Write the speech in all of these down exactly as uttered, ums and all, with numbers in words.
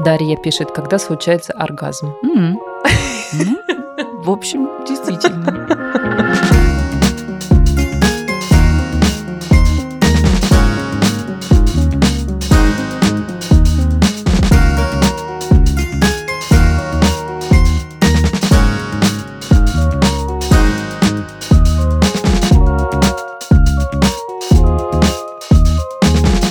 Дарья пишет, когда случается оргазм. Mm-hmm. Mm-hmm. В общем, действительно.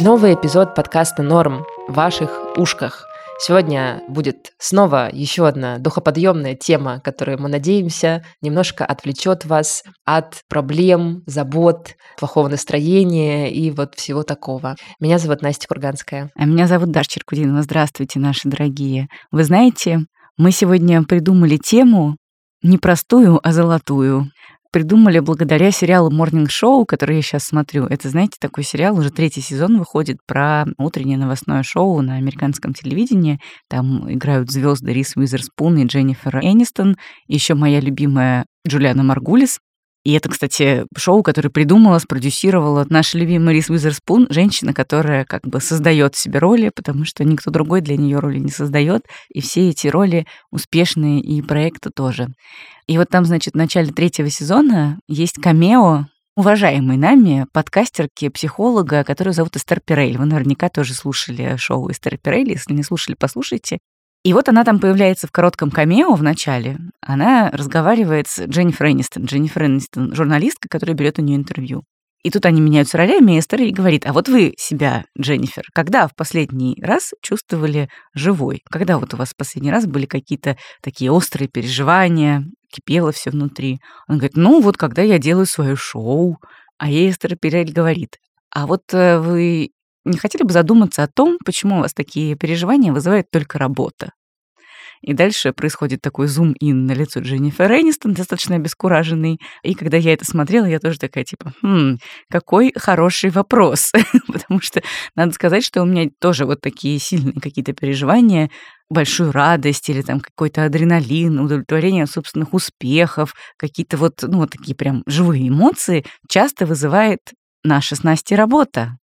Новый эпизод подкаста «Норм» в ваших ушках. Сегодня будет снова еще одна духоподъемная тема, которая, мы надеемся, немножко отвлечет вас от проблем, забот, плохого настроения и вот всего такого. Меня зовут Настя Курганская. А меня зовут Даша Черкудинова. Здравствуйте, наши дорогие. Вы знаете, мы сегодня придумали тему не простую, а золотую. Придумали благодаря сериалу «Морнинг-шоу», который я сейчас смотрю. Это, знаете, такой сериал, уже третий сезон выходит, про утреннее новостное шоу на американском телевидении. Там играют звезды Рис Уизерспун и Дженнифер Энистон, еще моя любимая Джулиана Маргулис. И это, кстати, шоу, которое придумала, спродюсировала наша любимая Рис Уизерспун, женщина, которая как бы создает себе роли, потому что никто другой для нее роли не создает, и все эти роли успешные, и проекты тоже. И вот там, значит, в начале третьего сезона есть камео уважаемой нами подкастерки, психолога, которую зовут Эстер Перель. Вы наверняка тоже слушали шоу Эстер Перель, если не слушали, послушайте. И вот она там появляется в коротком камео в начале. Она разговаривает с Дженнифер Энистон. Дженнифер Энистон — журналистка, которая берет у нее интервью. И тут они меняются ролями, и Эстер говорит: а вот вы себя, Дженнифер, когда в последний раз чувствовали живой? Когда вот у вас в последний раз были какие-то такие острые переживания, кипело все внутри? Она говорит: ну вот когда я делаю свое шоу. А ей Эстер Перель говорит: а вот вы не хотели бы задуматься о том, почему у вас такие переживания вызывает только работа? И дальше происходит такой зум-ин на лицо Дженнифер Энистон, достаточно обескураженный. И когда я это смотрела, я тоже такая типа: хм, какой хороший вопрос. Потому что надо сказать, что у меня тоже вот такие сильные какие-то переживания, большую радость или там какой-то адреналин, удовлетворение от собственных успехов, какие-то вот, ну, вот такие прям живые эмоции часто вызывает наша с Настей работа.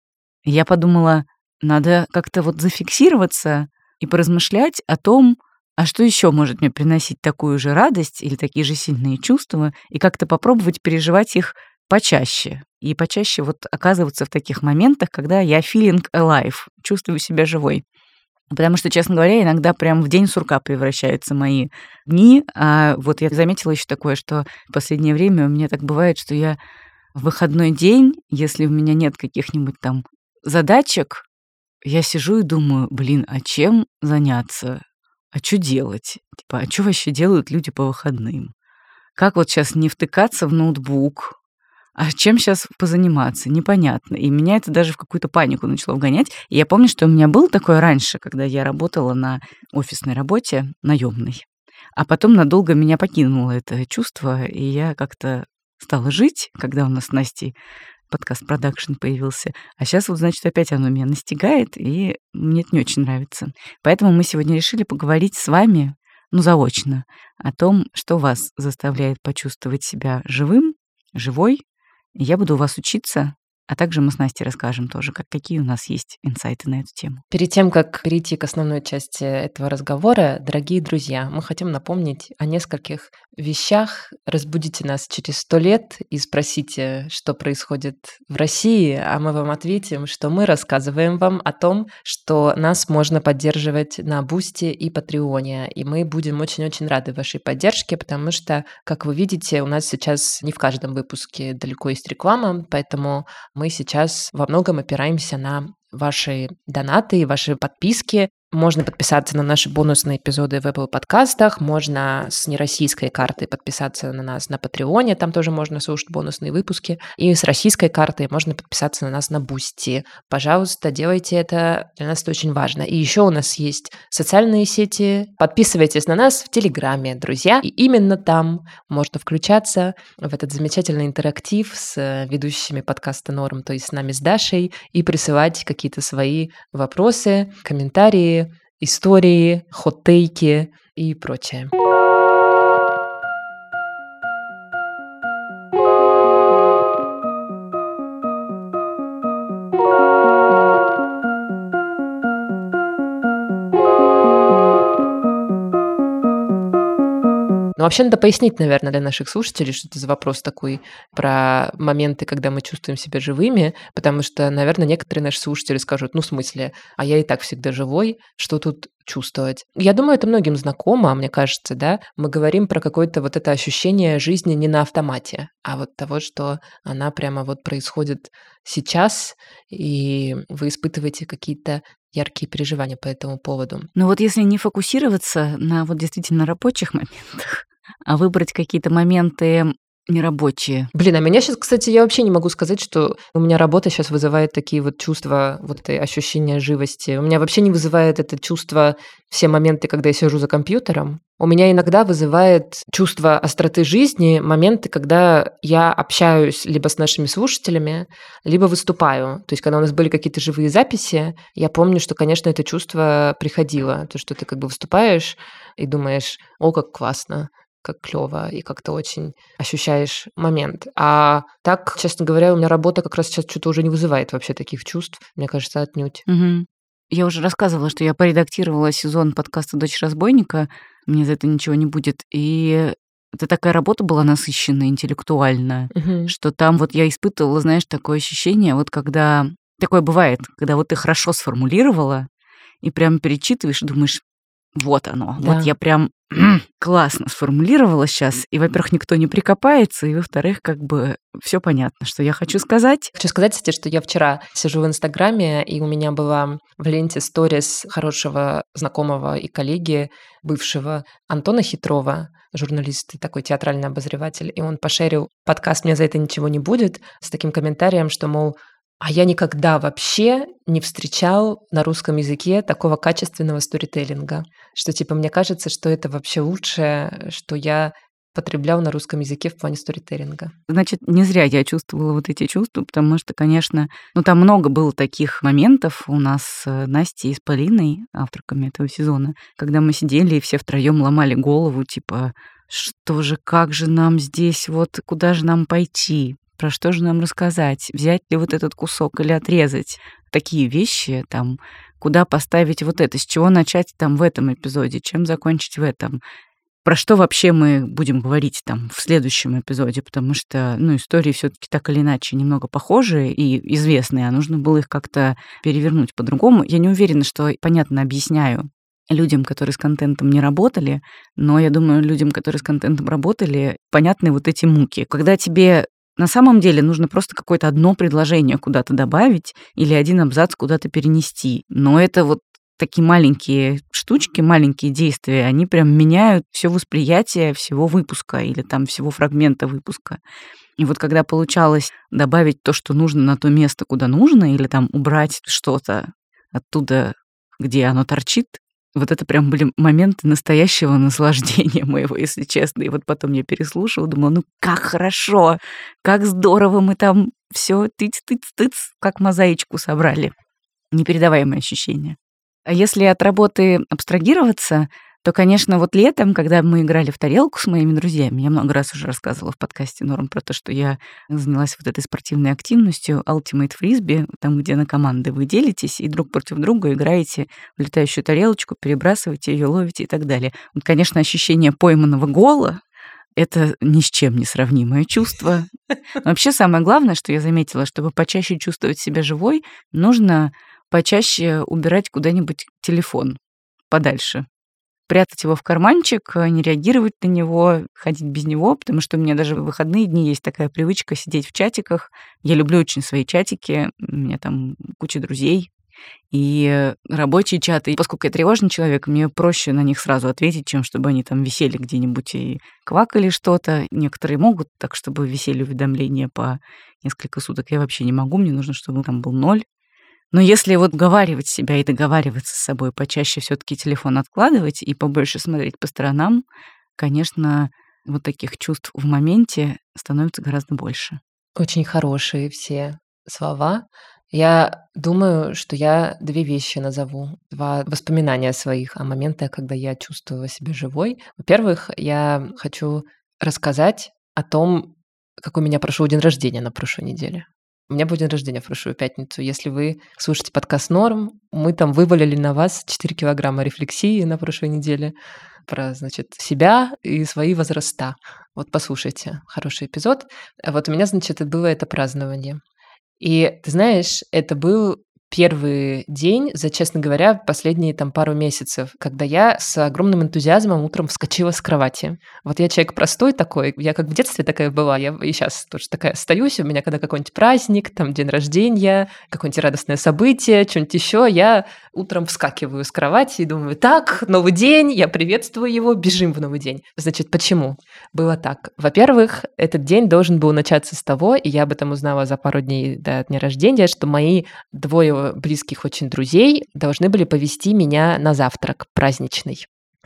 Я подумала, надо как-то вот зафиксироваться и поразмышлять о том, а что еще может мне приносить такую же радость или такие же сильные чувства, и как-то попробовать переживать их почаще. И почаще вот оказываться в таких моментах, когда я feeling alive, чувствую себя живой. Потому что, честно говоря, иногда прям в день сурка превращаются мои дни. А вот я заметила еще такое, что в последнее время у меня так бывает, что я в выходной день, если у меня нет каких-нибудь там задачек, я сижу и думаю: блин, а чем заняться? А что делать? Типа, а что вообще делают люди по выходным? Как вот сейчас не втыкаться в ноутбук? А чем сейчас позаниматься? Непонятно. И меня это даже в какую-то панику начало вгонять. И я помню, что у меня было такое раньше, когда я работала на офисной работе, наемной. А потом надолго меня покинуло это чувство, и я как-то стала жить, когда у нас с Настей подкаст-продакшн появился. А сейчас вот, значит, опять оно меня настигает, и мне это не очень нравится. Поэтому мы сегодня решили поговорить с вами, ну, заочно, о том, что вас заставляет почувствовать себя живым, живой. Я буду у вас учиться, а также мы с Настей расскажем тоже, как, какие у нас есть инсайты на эту тему. Перед тем, как перейти к основной части этого разговора, дорогие друзья, мы хотим напомнить о нескольких вещах. Разбудите нас через сто лет и спросите, что происходит в России, а мы вам ответим, что мы рассказываем вам о том, что нас можно поддерживать на Бусти и Патреоне. И мы будем очень-очень рады вашей поддержке, потому что, как вы видите, у нас сейчас не в каждом выпуске далеко есть реклама, поэтому мы сейчас во многом опираемся на ваши донаты и ваши подписки. Можно подписаться на наши бонусные эпизоды в Apple подкастах, можно с нероссийской карты подписаться на нас на Patreon, там тоже можно слушать бонусные выпуски, и с российской карты можно подписаться на нас на Boosty. Пожалуйста, делайте это, для нас это очень важно. И еще у нас есть социальные сети, подписывайтесь на нас в Телеграме, друзья, и именно там можно включаться в этот замечательный интерактив с ведущими подкаста «Норм», то есть с нами, с Дашей, и присылать какие-то свои вопросы, комментарии, истории, хот-тейки и прочее. Но вообще надо пояснить, наверное, для наших слушателей, что это за вопрос такой про моменты, когда мы чувствуем себя живыми, потому что, наверное, некоторые наши слушатели скажут, ну, в смысле, а я и так всегда живой, что тут чувствовать. Я думаю, это многим знакомо, мне кажется, да, мы говорим про какое-то вот это ощущение жизни не на автомате, а вот того, что она прямо вот происходит сейчас, и вы испытываете какие-то яркие переживания по этому поводу. Ну вот если не фокусироваться на вот действительно рабочих моментах, а выбрать какие-то моменты нерабочие. Блин, а меня сейчас, кстати, я вообще не могу сказать, что у меня работа сейчас вызывает такие вот чувства, вот это ощущение живости. У меня вообще не вызывает это чувство все моменты, когда я сижу за компьютером. У меня иногда вызывает чувство остроты жизни моменты, когда я общаюсь либо с нашими слушателями, либо выступаю. То есть, когда у нас были какие-то живые записи, я помню, что, конечно, это чувство приходило. То, что ты как бы выступаешь и думаешь, о, как классно, как клево, и как-то очень ощущаешь момент. А так, честно говоря, у меня работа как раз сейчас что-то уже не вызывает вообще таких чувств, мне кажется, отнюдь. Угу. Я уже рассказывала, что я поредактировала сезон подкаста «Дочь разбойника», мне за это ничего не будет, и это такая работа была насыщенная интеллектуально, угу. что там вот я испытывала, знаешь, такое ощущение, вот когда... Такое бывает, когда вот ты хорошо сформулировала, и прям перечитываешь, и думаешь, вот оно, да. Вот я прям классно сформулировала сейчас, и, во-первых, никто не прикопается, и, во-вторых, как бы все понятно, что я хочу сказать. Хочу сказать, кстати, что я вчера сижу в Инстаграме, и у меня была в ленте сторис хорошего знакомого и коллеги, бывшего Антона Хитрова, журналист и такой театральный обозреватель, и он пошерил подкаст «Мне за это ничего не будет» с таким комментарием, что, мол, а я никогда вообще не встречал на русском языке такого качественного сторителлинга, что типа мне кажется, что это вообще лучшее, что я потреблял на русском языке в плане сторителлинга. Значит, не зря я чувствовала вот эти чувства, потому что, конечно, ну там много было таких моментов у нас с Настей и с Полиной, авторками этого сезона, когда мы сидели и все втроем ломали голову, типа, что же, как же нам здесь, вот куда же нам пойти? Про что же нам рассказать? Взять ли вот этот кусок или отрезать? Такие вещи, там, куда поставить вот это? С чего начать там в этом эпизоде? Чем закончить в этом? Про что вообще мы будем говорить там в следующем эпизоде? Потому что, ну, истории все-таки так или иначе немного похожие и известные, а нужно было их как-то перевернуть по-другому. Я не уверена, что понятно объясняю людям, которые с контентом не работали, но я думаю, людям, которые с контентом работали, понятны вот эти муки. Когда тебе на самом деле нужно просто какое-то одно предложение куда-то добавить или один абзац куда-то перенести. Но это вот такие маленькие штучки, маленькие действия, они прям меняют все восприятие всего выпуска или там всего фрагмента выпуска. И вот когда получалось добавить то, что нужно на то место, куда нужно, или там убрать что-то оттуда, где оно торчит, вот это прям были моменты настоящего наслаждения моего, если честно. И вот потом я переслушала, думала, ну как хорошо, как здорово мы там все тыц-тыц-тыц, как мозаичку собрали. Непередаваемое ощущение. А если от работы абстрагироваться, то, конечно, вот летом, когда мы играли в тарелку с моими друзьями, я много раз уже рассказывала в подкасте «Норм» про то, что я занялась вот этой спортивной активностью Ultimate Frisbee, там, где на команды вы делитесь и друг против друга играете в летающую тарелочку, перебрасываете ее, ловите и так далее. Вот, конечно, ощущение пойманного гола — это ни с чем не сравнимое чувство. Но вообще самое главное, что я заметила, чтобы почаще чувствовать себя живой, нужно почаще убирать куда-нибудь телефон подальше. Прятать его в карманчик, не реагировать на него, ходить без него, потому что у меня даже в выходные дни есть такая привычка сидеть в чатиках. Я люблю очень свои чатики, у меня там куча друзей и рабочие чаты. И поскольку я тревожный человек, мне проще на них сразу ответить, чем чтобы они там висели где-нибудь и квакали что-то. Некоторые могут так, чтобы висели уведомления по несколько суток. Я вообще не могу, мне нужно, чтобы там был ноль. Но если вот уговаривать себя и договариваться с собой, почаще все-таки телефон откладывать и побольше смотреть по сторонам, конечно, вот таких чувств в моменте становится гораздо больше. Очень хорошие все слова. Я думаю, что я две вещи назову, два воспоминания своих о моментах, когда я чувствовала себя живой. Во-первых, я хочу рассказать о том, как у меня прошел день рождения на прошлой неделе. У меня был день рождения в прошлую пятницу. Если вы слушаете подкаст «Норм», мы там вывалили на вас четыре килограмма рефлексии на прошлой неделе. про, значит, себя и свои возраста. Вот послушайте, хороший эпизод. Вот у меня, значит, было это празднование. И, ты знаешь, это был первый день за, честно говоря, последние там пару месяцев, когда я с огромным энтузиазмом утром вскочила с кровати. Вот я человек простой такой, я как в детстве такая была, я и сейчас тоже такая остаюсь, у меня когда какой-нибудь праздник, там день рождения, какое-нибудь радостное событие, что-нибудь еще, я утром вскакиваю с кровати и думаю, так, новый день, я приветствую его, бежим в новый день. Значит, почему? Было так. Во-первых, этот день должен был начаться с того, и я об этом узнала за пару дней до дня рождения, что мои двое близких очень друзей должны были повести меня на завтрак праздничный.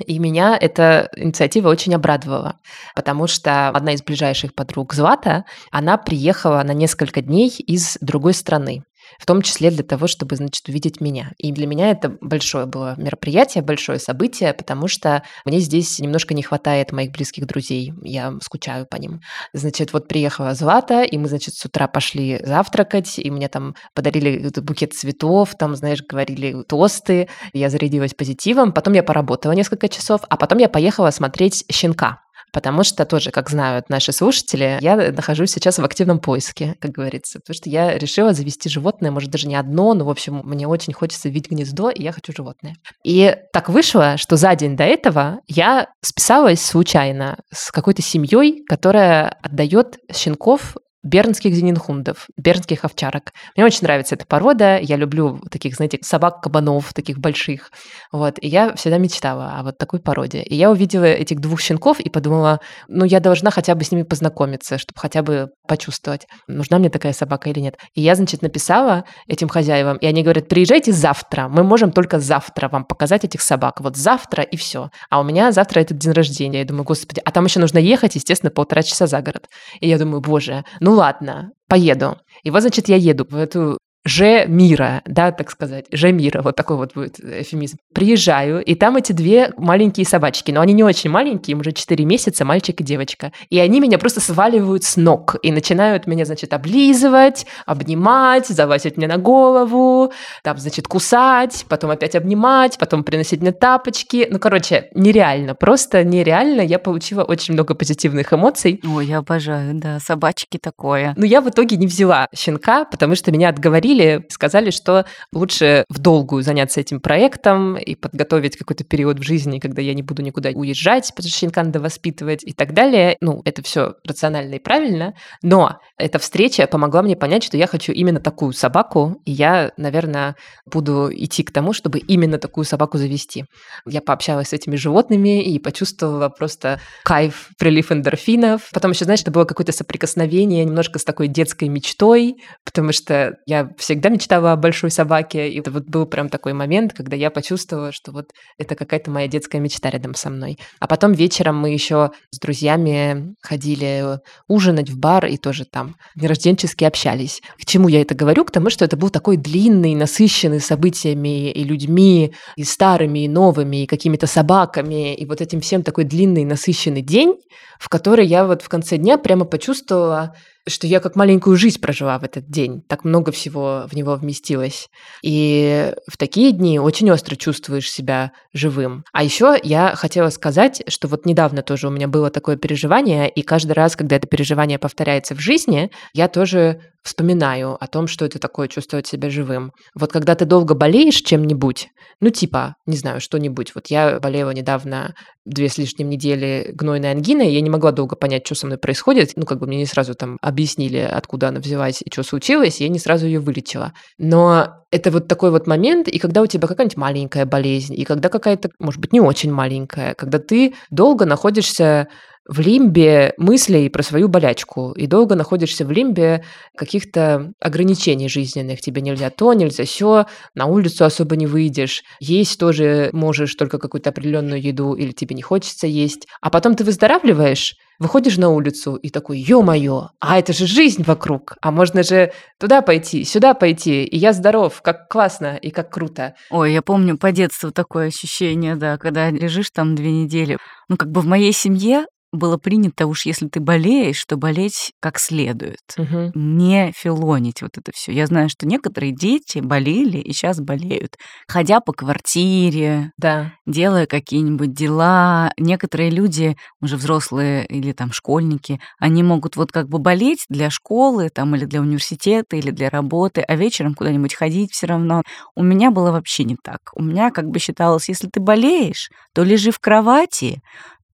И меня эта инициатива очень обрадовала, потому что одна из ближайших подруг Злата, она приехала на несколько дней из другой страны, в том числе для того, чтобы, значит, увидеть меня. И для меня это большое было мероприятие, большое событие, потому что мне здесь немножко не хватает моих близких друзей, я скучаю по ним. Значит, вот приехала Злата, и мы, значит, с утра пошли завтракать, и мне там подарили букет цветов, там, знаешь, говорили тосты, я зарядилась позитивом, потом я поработала несколько часов, а потом я поехала смотреть «Щенка». Потому что тоже, как знают наши слушатели, я нахожусь сейчас в активном поиске, как говорится, потому что я решила завести животное, может, даже не одно, но, в общем, мне очень хочется видеть гнездо, и я хочу животное. И так вышло, что за день до этого я списалась случайно с какой-то семьей, которая отдает щенков бернских зенненхундов, бернских овчарок. Мне очень нравится эта порода, я люблю таких, знаете, собак-кабанов, таких больших, вот, и я всегда мечтала о вот такой породе. И я увидела этих двух щенков и подумала, ну, я должна хотя бы с ними познакомиться, чтобы хотя бы почувствовать, нужна мне такая собака или нет. И я, значит, написала этим хозяевам, и они говорят, приезжайте завтра, мы можем только завтра вам показать этих собак, вот завтра и все. А у меня завтра этот день рождения, я думаю, господи, а там еще нужно ехать, естественно, полтора часа за город. И я думаю, боже, ну, Ну ладно, поеду. И вот, значит, я еду в эту же мира, да, так сказать, же мира, вот такой вот будет эвфемизм. Приезжаю, и там эти две маленькие собачки, но они не очень маленькие, им уже четыре месяца, мальчик и девочка. И они меня просто сваливают с ног и начинают меня, значит, облизывать, обнимать, залазить мне на голову, там, значит, кусать, потом опять обнимать, потом приносить мне тапочки. Ну, короче, нереально, просто нереально. Я получила очень много позитивных эмоций. Ой, я обожаю, да, собачки такое. Но я в итоге не взяла щенка, потому что меня отговорили, сказали, что лучше в долгую заняться этим проектом и подготовить какой-то период в жизни, когда я не буду никуда уезжать, потому что щенка надо воспитывать и так далее. Ну, это все рационально и правильно, но эта встреча помогла мне понять, что я хочу именно такую собаку, и я, наверное, буду идти к тому, чтобы именно такую собаку завести. Я пообщалась с этими животными и почувствовала просто кайф, прилив эндорфинов. Потом еще, знаешь, это было какое-то соприкосновение немножко с такой детской мечтой, потому что я всегда мечтала о большой собаке, и это вот был прям такой момент, когда я почувствовала, что вот это какая-то моя детская мечта рядом со мной. А потом вечером мы еще с друзьями ходили ужинать в бар и тоже там рожденчески общались. К чему я это говорю? К тому, что это был такой длинный, насыщенный событиями и людьми, и старыми, и новыми, и какими-то собаками, и вот этим всем такой длинный, насыщенный день, в который я вот в конце дня прямо почувствовала, что я как маленькую жизнь прожила в этот день. Так много всего в него вместилось. И в такие дни очень остро чувствуешь себя живым. А еще я хотела сказать, что вот недавно тоже у меня было такое переживание, и каждый раз, когда это переживание повторяется в жизни, я тоже вспоминаю о том, что это такое чувствовать себя живым. Вот когда ты долго болеешь чем-нибудь, ну типа, не знаю, что-нибудь. Вот я болела недавно две с лишним недели гнойной ангиной, я не могла долго понять, что со мной происходит. Ну как бы мне не сразу там объяснили, откуда она взялась и что случилось, я не сразу ее вылечила. Но это вот такой вот момент, и когда у тебя какая-нибудь маленькая болезнь, и когда какая-то, может быть, не очень маленькая, когда ты долго находишься в лимбе мыслей про свою болячку, и долго находишься в лимбе каких-то ограничений жизненных. Тебе нельзя то, нельзя сё, на улицу особо не выйдешь, есть тоже можешь только какую-то определенную еду, или тебе не хочется есть. А потом ты выздоравливаешь, выходишь на улицу и такой, ё-моё, а это же жизнь вокруг, а можно же туда пойти, сюда пойти, и я здоров, как классно и как круто. Ой, я помню по детству такое ощущение, да, когда лежишь там две недели. Ну, как бы в моей семье было принято, уж если ты болеешь, то болеть как следует. Угу. Не филонить вот это все. Я знаю, что некоторые дети болели и сейчас болеют, ходя по квартире, да. делая какие-нибудь дела. Некоторые люди, уже взрослые или там школьники, они могут вот как бы болеть для школы там, или для университета, или для работы, а вечером куда-нибудь ходить все равно. У меня было вообще не так. У меня как бы считалось, если ты болеешь, то лежи в кровати,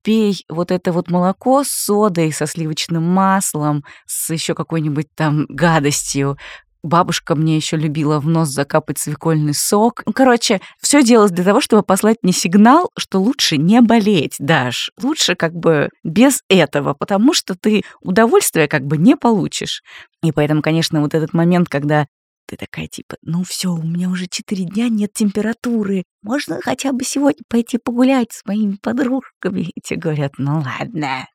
пей вот это вот молоко с содой, со сливочным маслом, с еще какой-нибудь там гадостью. Бабушка мне еще любила в нос закапать свекольный сок. Ну, короче, все делалось для того, чтобы послать мне сигнал, что лучше не болеть, Даш. Лучше как бы без этого, потому что ты удовольствия как бы не получишь. И поэтому, конечно, вот этот момент, когда ты такая типа, ну все, у меня уже четыре дня нет температуры. Можно хотя бы сегодня пойти погулять с моими подружками? И тебе говорят, ну ладно,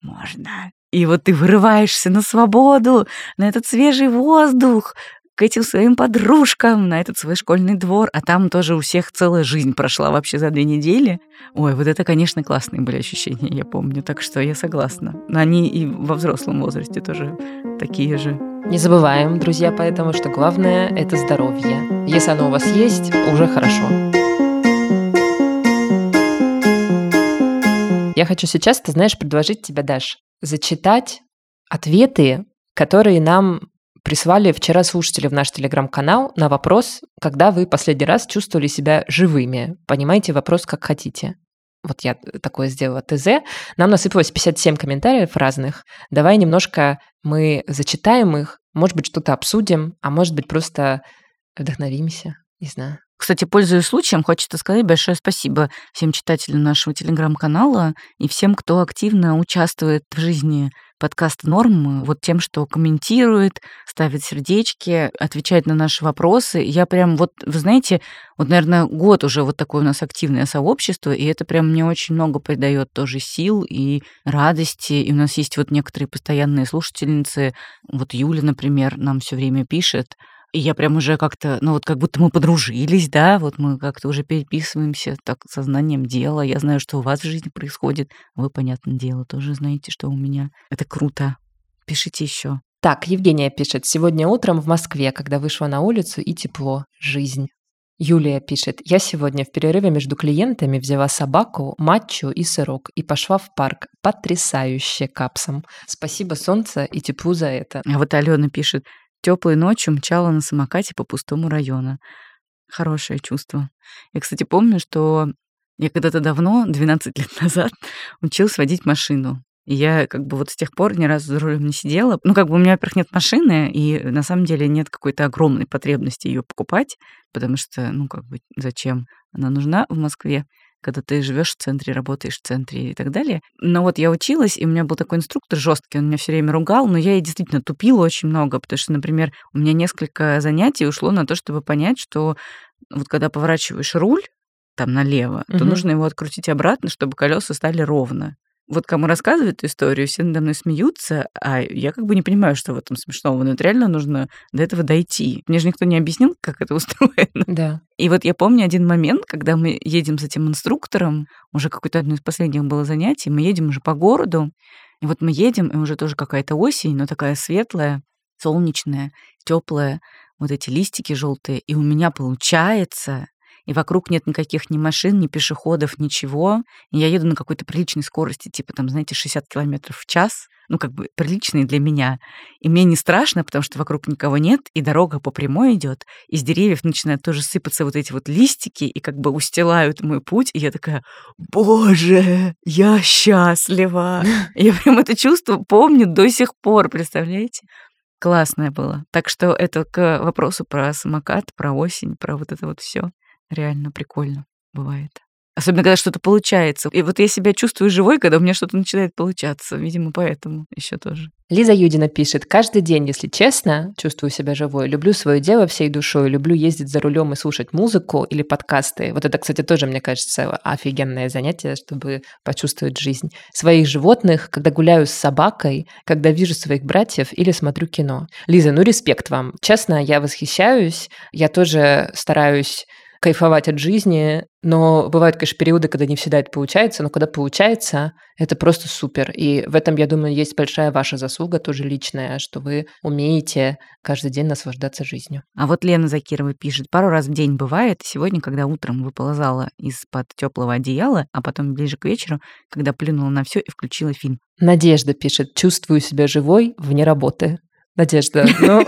можно. И вот ты вырываешься на свободу, на этот свежий воздух, к этим своим подружкам, на этот свой школьный двор. А там тоже у всех целая жизнь прошла вообще за две недели. Ой, вот это, конечно, классные были ощущения, я помню. Так что я согласна. Но они и во взрослом возрасте тоже такие же. Не забываем, друзья, поэтому, что главное – это здоровье. Если оно у вас есть, уже хорошо. Я хочу сейчас, ты знаешь, предложить тебе, Даш, зачитать ответы, которые нам прислали вчера слушатели в наш телеграм-канал на вопрос, когда вы последний раз чувствовали себя живыми. Понимаете вопрос, как хотите. Вот я такое сделала ТЗ. Нам насыпалось пятьдесят семь комментариев разных. Давай немножко мы зачитаем их, может быть, что-то обсудим, а может быть, просто вдохновимся, не знаю. Кстати, пользуясь случаем, хочется сказать большое спасибо всем читателям нашего телеграм-канала и всем, кто активно участвует в жизни подкаста «Норм», вот тем, что комментирует, ставит сердечки, отвечает на наши вопросы. Я прям вот, вы знаете, вот, наверное, год уже вот такое у нас активное сообщество, и это прям мне очень много придает тоже сил и радости. И у нас есть вот некоторые постоянные слушательницы, вот Юля, например, нам все время пишет, и я прям уже как-то, ну вот как будто мы подружились, да, вот мы как-то уже переписываемся так сознанием дела. Я знаю, что у вас в жизни происходит. Вы, понятное дело, тоже знаете, что у меня. Это круто. Пишите еще. Так, Евгения пишет. Сегодня утром в Москве, когда вышла на улицу, и тепло. Жизнь. Юлия пишет. Я сегодня в перерыве между клиентами взяла собаку, матчу и сырок и пошла в парк. Потрясающе капсом. Спасибо солнце и теплу за это. А вот Алена пишет. Теплой ночью мчала на самокате по пустому району. Хорошее чувство. Я, кстати, помню, что я когда-то давно, двенадцать лет назад, училась водить машину. И я как бы вот с тех пор ни разу за рулем не сидела. Ну, как бы у меня, во-первых, нет машины, и на самом деле нет какой-то огромной потребности ее покупать, потому что, ну, как бы зачем она нужна в Москве, когда ты живешь в центре, работаешь в центре и так далее. Но вот я училась, и у меня был такой инструктор жесткий, он меня все время ругал, но я и действительно тупила очень много, потому что, например, у меня несколько занятий ушло на то, чтобы понять, что вот когда поворачиваешь руль там налево, угу. то нужно его открутить обратно, чтобы колеса стали ровно. Вот кому рассказывают эту историю, все надо мной смеются, а я как бы не понимаю, что в этом смешного, но это реально нужно до этого дойти. Мне же никто не объяснил, как это устроено. Да. И вот я помню один момент, когда мы едем с этим инструктором, уже какое-то одно из последних было занятий, мы едем уже по городу, и вот мы едем, и уже тоже какая-то осень, но такая светлая, солнечная, теплая, вот эти листики желтые, и у меня получается... И вокруг нет никаких ни машин, ни пешеходов, ничего. И я еду на какой-то приличной скорости, типа, там, знаете, шестьдесят километров в час. Ну, как бы приличные для меня. И мне не страшно, потому что вокруг никого нет, и дорога по прямой идет. Из деревьев начинают тоже сыпаться вот эти вот листики, и как бы устилают мой путь. И я такая, боже, я счастлива. Я прям это чувство помню до сих пор, представляете? Классное было. Так что это к вопросу про самокат, про осень, про вот это вот все. Реально прикольно бывает. Особенно, когда что-то получается. И вот я себя чувствую живой, когда у меня что-то начинает получаться. Видимо, поэтому еще тоже. Лиза Юдина пишет. Каждый день, если честно, чувствую себя живой. Люблю свое дело всей душой. Люблю ездить за рулем и слушать музыку или подкасты. Вот это, кстати, тоже, мне кажется, офигенное занятие, чтобы почувствовать жизнь. Своих животных, когда гуляю с собакой, когда вижу своих братьев или смотрю кино. Лиза, ну респект вам. Честно, я восхищаюсь. Я тоже стараюсь... кайфовать от жизни, но бывают, конечно, периоды, когда не всегда это получается, но когда получается, это просто супер. И в этом, я думаю, есть большая ваша заслуга тоже личная, что вы умеете каждый день наслаждаться жизнью. А вот Лена Закирова пишет, пару раз в день бывает, сегодня, когда утром выползала из-под теплого одеяла, а потом ближе к вечеру, когда плюнула на все и включила фильм. Надежда пишет, чувствую себя живой вне работы. Надежда, ну...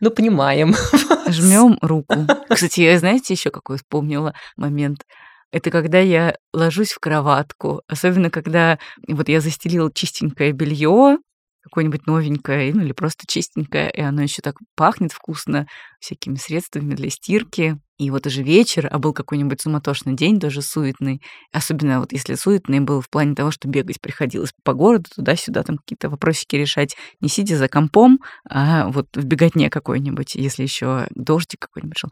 Ну, понимаем. Жмем руку. Кстати, я, знаете, еще какой вспомнила момент? Это когда я ложусь в кроватку, особенно когда вот я застелила чистенькое белье, какое-нибудь новенькое, ну или просто чистенькое, и оно еще так пахнет вкусно всякими средствами для стирки. И вот уже вечер, а был какой-нибудь суматошный день, тоже суетный. Особенно вот если суетный был в плане того, что бегать приходилось по городу, туда-сюда, там какие-то вопросики решать. Не сидя за компом, а вот в беготне какой-нибудь, если еще дождик какой-нибудь шел.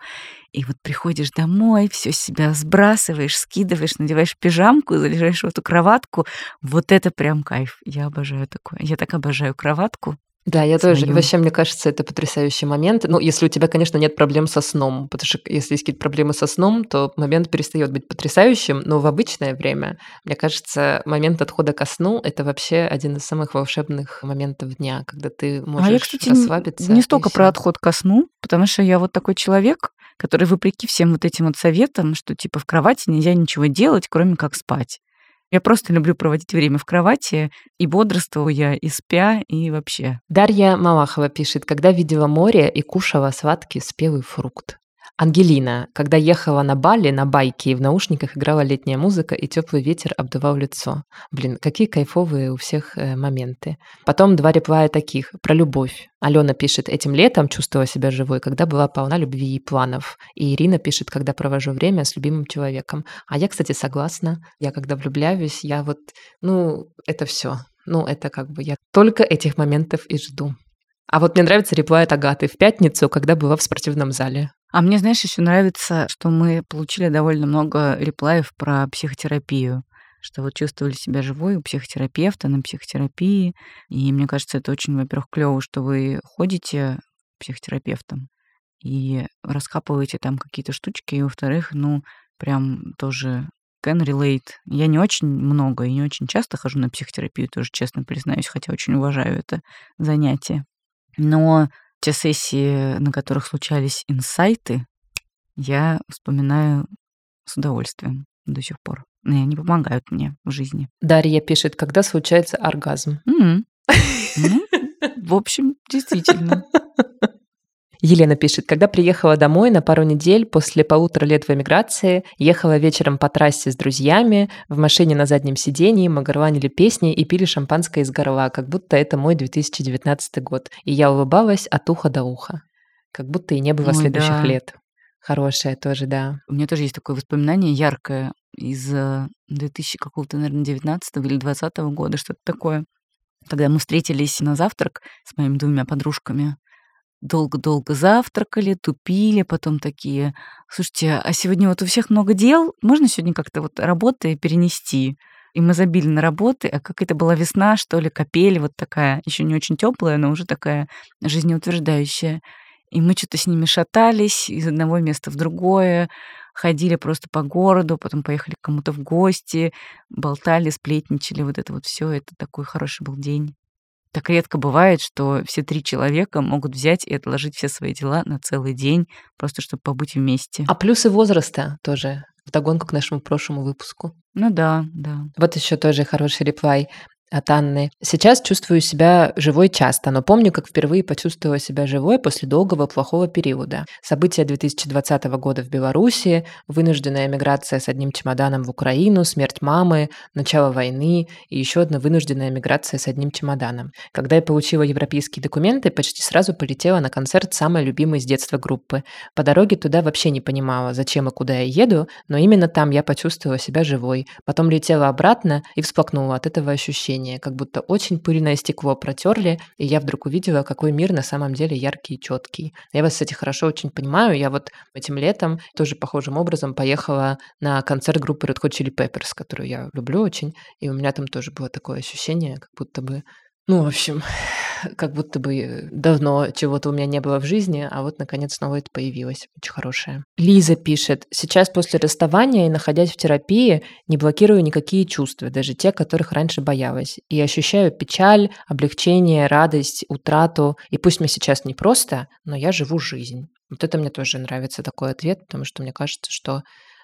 И вот приходишь домой, все себя сбрасываешь, скидываешь, надеваешь пижамку, залезаешь в эту кроватку. Вот это прям кайф. Я обожаю такое. Я так обожаю кроватку. Да, я Свою. тоже. Вообще, мне кажется, это потрясающий момент. Ну, если у тебя, конечно, нет проблем со сном, потому что если есть какие-то проблемы со сном, то момент перестает быть потрясающим, но в обычное время, мне кажется, момент отхода ко сну — это вообще один из самых волшебных моментов дня, когда ты можешь а я, кстати, расслабиться. Не, не столько про отход ко сну, потому что я вот такой человек, который вопреки всем вот этим вот советам, что типа в кровати нельзя ничего делать, кроме как спать. Я просто люблю проводить время в кровати, и бодрствую я, и спя, и вообще. Дарья Малахова пишет, когда видела море и кушала сладкий спелый фрукт. Ангелина, когда ехала на Бали на байке, и в наушниках играла летняя музыка, и теплый ветер обдувал лицо. Блин, какие кайфовые у всех э, моменты. Потом два реплая таких, про любовь. Алена пишет, этим летом чувствовала себя живой, когда была полна любви и планов. И Ирина пишет, когда провожу время с любимым человеком. А я, кстати, согласна. Я когда влюбляюсь, я вот, ну, это все. Ну, это как бы я только этих моментов и жду. А вот мне нравится реплай от Агаты в пятницу, когда была в спортивном зале. А мне, знаешь, еще нравится, что мы получили довольно много реплаев про психотерапию, что вот чувствовали себя живой у психотерапевта, на психотерапии. И мне кажется, это очень, во-первых, клево, что вы ходите к психотерапевтам и раскапываете там какие-то штучки. И, во-вторых, ну, прям тоже can relate. Я не очень много и не очень часто хожу на психотерапию, тоже честно признаюсь, хотя очень уважаю это занятие. Но те сессии, на которых случались инсайты, я вспоминаю с удовольствием до сих пор. И они помогают мне в жизни. Дарья пишет, когда случается оргазм. В общем, действительно. Елена пишет, когда приехала домой на пару недель после полутора лет в эмиграции, ехала вечером по трассе с друзьями, в машине на заднем сидении мы горланили песни и пили шампанское из горла, как будто это мой две тысячи девятнадцатый год. И я улыбалась от уха до уха, как будто и не было Ой, следующих да. лет. Хорошее тоже, да. У меня тоже есть такое воспоминание яркое из две тысячи какого-то, наверное, девятнадцатого или двадцатого года, что-то такое. Когда мы встретились на завтрак с моими двумя подружками, долго-долго завтракали, тупили, потом такие, слушайте, а сегодня вот у всех много дел, можно сегодня как-то вот работы перенести? И мы забили на работы, а как это была весна, что ли, капель вот такая, еще не очень теплая, но уже такая жизнеутверждающая. И мы что-то с ними шатались из одного места в другое, ходили просто по городу, потом поехали к кому-то в гости, болтали, сплетничали, вот это вот все, это такой хороший был день. Так редко бывает, что все три человека могут взять и отложить все свои дела на целый день, просто чтобы побыть вместе. А плюсы возраста тоже, вдогонку к нашему прошлому выпуску. Ну да, да. Вот еще тоже хороший реплай от Анны. Сейчас чувствую себя живой часто, но помню, как впервые почувствовала себя живой после долгого плохого периода. События две тысячи двадцатого года в Беларуси, вынужденная эмиграция с одним чемоданом в Украину, смерть мамы, начало войны и еще одна вынужденная эмиграция с одним чемоданом. Когда я получила европейские документы, почти сразу полетела на концерт самой любимой с детства группы. По дороге туда вообще не понимала, зачем и куда я еду, но именно там я почувствовала себя живой. Потом летела обратно и всплакнула от этого ощущения. Как будто очень пыльное стекло протерли, и я вдруг увидела, какой мир на самом деле яркий и четкий. Я вас, кстати, хорошо очень понимаю. Я вот этим летом тоже похожим образом поехала на концерт группы Red Hot Chili Peppers, которую я люблю очень, и у меня там тоже было такое ощущение, как будто бы Ну, в общем, как будто бы давно чего-то у меня не было в жизни, а вот, наконец, снова это появилось. Очень хорошее. Лиза пишет. Сейчас после расставания и находясь в терапии не блокирую никакие чувства, даже те, которых раньше боялась. И ощущаю печаль, облегчение, радость, утрату. И пусть мне сейчас непросто, но я живу жизнь. Вот это мне тоже нравится, такой ответ, потому что мне кажется, что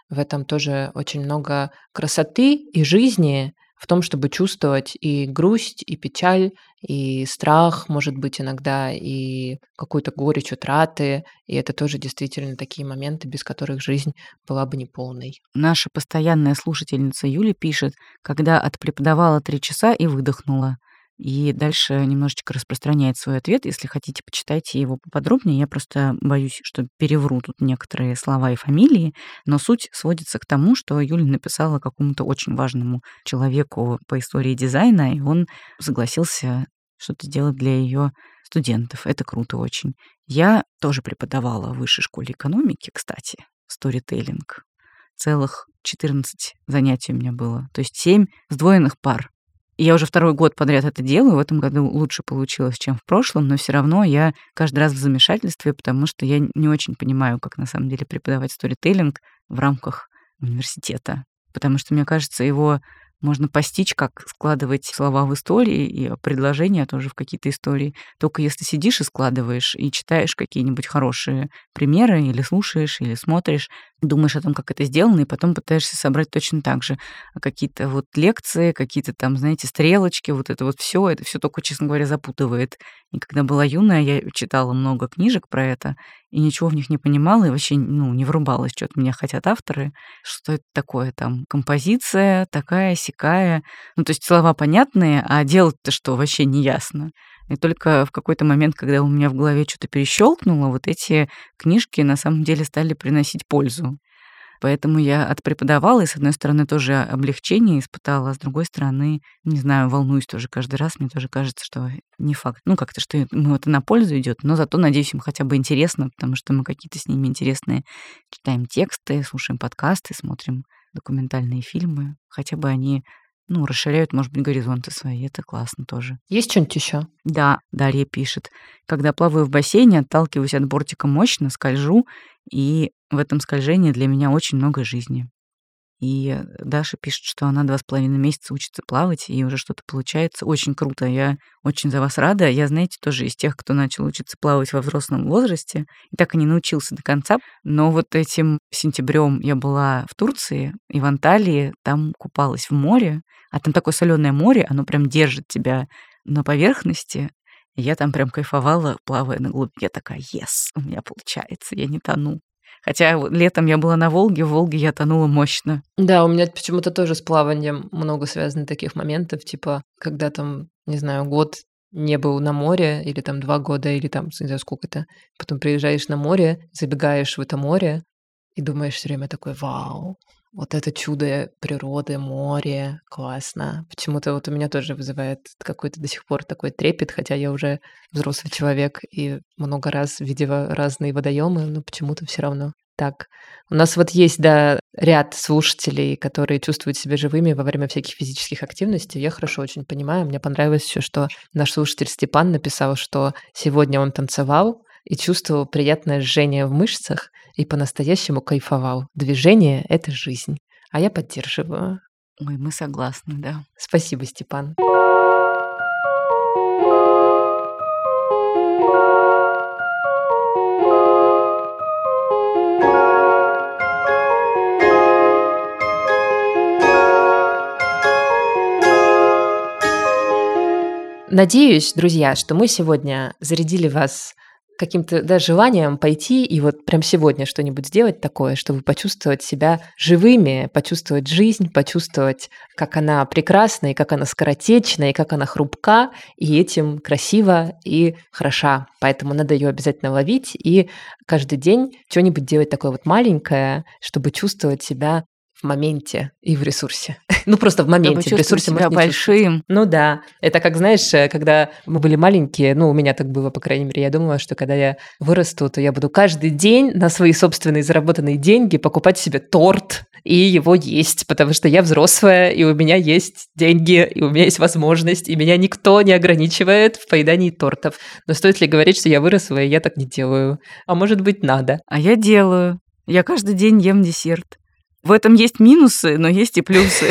в этом тоже очень много красоты и жизни, в том, чтобы чувствовать и грусть, и печаль, и страх, может быть, иногда, и какую-то горечь утраты. И это тоже действительно такие моменты, без которых жизнь была бы неполной. Наша постоянная слушательница Юля пишет, когда отпреподавала три часа и выдохнула. И дальше немножечко распространяет свой ответ. Если хотите, почитайте его поподробнее. Я просто боюсь, что перевру тут некоторые слова и фамилии. Но суть сводится к тому, что Юля написала какому-то очень важному человеку по истории дизайна, и он согласился что-то делать для ее студентов. Это круто очень. Я тоже преподавала в Высшей школе экономики, кстати, сторителлинг. Целых четырнадцать занятий у меня было. То есть семь сдвоенных пар. Я уже второй год подряд это делаю, в этом году лучше получилось, чем в прошлом, но все равно я каждый раз в замешательстве, потому что я не очень понимаю, как на самом деле преподавать сторителлинг в рамках университета. Потому что, мне кажется, его можно постичь, как складывать слова в истории и предложения тоже в какие-то истории, только если сидишь и складываешь, и читаешь какие-нибудь хорошие примеры, или слушаешь, или смотришь, думаешь о том, как это сделано, и потом пытаешься собрать точно так же. А какие-то вот лекции, какие-то там, знаете, стрелочки, вот это вот все, это все только, честно говоря, запутывает. И когда была юная, я читала много книжек про это, и ничего в них не понимала, и вообще, ну, не врубалась, что от меня хотят авторы, что это такое там, композиция такая, сякая. Ну, то есть слова понятные, а делать-то что, вообще не ясно. И только в какой-то момент, когда у меня в голове что-то перещелкнуло, вот эти книжки на самом деле стали приносить пользу. Поэтому я отпреподавала, и, с одной стороны, тоже облегчение испытала, а с другой стороны, не знаю, волнуюсь тоже каждый раз. Мне тоже кажется, что не факт. Ну, как-то, что ну, это на пользу идет, но зато, надеюсь, им хотя бы интересно, потому что мы какие-то с ними интересные читаем тексты, слушаем подкасты, смотрим документальные фильмы. Хотя бы они... Ну, расширяют, может быть, горизонты свои. Это классно тоже. Есть что-нибудь еще? Да, Дарья пишет. Когда плаваю в бассейне, отталкиваюсь от бортика мощно, скольжу, и в этом скольжении для меня очень много жизни. И Даша пишет, что она два с половиной месяца учится плавать, и уже что-то получается. Очень круто. Я очень за вас рада. Я, знаете, тоже из тех, кто начал учиться плавать во взрослом возрасте, и так и не научился до конца. Но вот этим сентябрем я была в Турции и в Анталии, там купалась в море. А там такое соленое море, оно прям держит тебя на поверхности. И я там прям кайфовала, плавая на глубине. Я такая, ес, у меня получается, я не тону. Хотя летом я была на Волге, в Волге я тонула мощно. Да, у меня почему-то тоже с плаванием много связано таких моментов, типа, когда там, не знаю, год не был на море, или там два года, или там, не знаю, сколько-то. Потом приезжаешь на море, забегаешь в это море и думаешь все время такой, вау, вот это чудо природы, море, классно. Почему-то вот у меня тоже вызывает какой-то до сих пор такой трепет, хотя я уже взрослый человек и много раз видела разные водоемы, но почему-то все равно так. У нас вот есть, да, ряд слушателей, которые чувствуют себя живыми во время всяких физических активностей. Я хорошо очень понимаю. Мне понравилось еще, что наш слушатель Степан написал, что сегодня он танцевал и чувствовал приятное жжение в мышцах, и по-настоящему кайфовал. Движение — это жизнь. А я поддерживаю. Ой, мы согласны, да. Спасибо, Степан. Надеюсь, друзья, что мы сегодня зарядили вас каким-то, да, желанием пойти и вот прям сегодня что-нибудь сделать такое, чтобы почувствовать себя живыми, почувствовать жизнь, почувствовать, как она прекрасна, и как она скоротечна, и как она хрупка, и этим красива и хороша. Поэтому надо ее обязательно ловить и каждый день что-нибудь делать такое вот маленькое, чтобы чувствовать себя в моменте и в ресурсе. Ну, просто в моменте, в ресурсе можно большим. Ну да. Это как, знаешь, когда мы были маленькие, ну, у меня так было, по крайней мере, я думала, что когда я вырасту, то я буду каждый день на свои собственные заработанные деньги покупать себе торт и его есть, потому что я взрослая, и у меня есть деньги, и у меня есть возможность, и меня никто не ограничивает в поедании тортов. Но стоит ли говорить, что я выросла, и я так не делаю? А может быть, надо? А я делаю. Я каждый день ем десерт. В этом есть минусы, но есть и плюсы.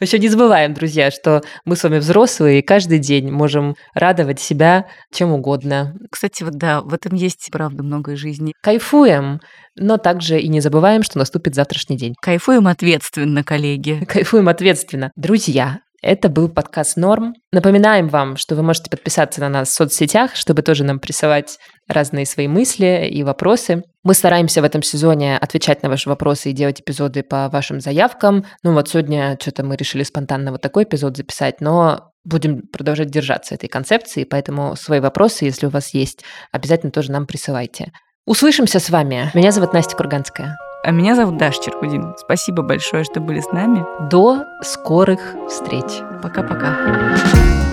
Вообще не забываем, друзья, что мы с вами взрослые и каждый день можем радовать себя чем угодно. Кстати, вот да, в этом есть, правда, много жизни. Кайфуем, но также и не забываем, что наступит завтрашний день. Кайфуем ответственно, коллеги. Кайфуем ответственно. Друзья, это был подкаст «Норм». Напоминаем вам, что вы можете подписаться на нас в соцсетях, чтобы тоже нам присылать разные свои мысли и вопросы. Мы стараемся в этом сезоне отвечать на ваши вопросы и делать эпизоды по вашим заявкам. Ну вот сегодня что-то мы решили спонтанно вот такой эпизод записать, но будем продолжать держаться этой концепции, поэтому свои вопросы, если у вас есть, обязательно тоже нам присылайте. Услышимся с вами. Меня зовут Настя Курганская. А меня зовут Даша Черкудин. Спасибо большое, что были с нами. До скорых встреч. Пока-пока.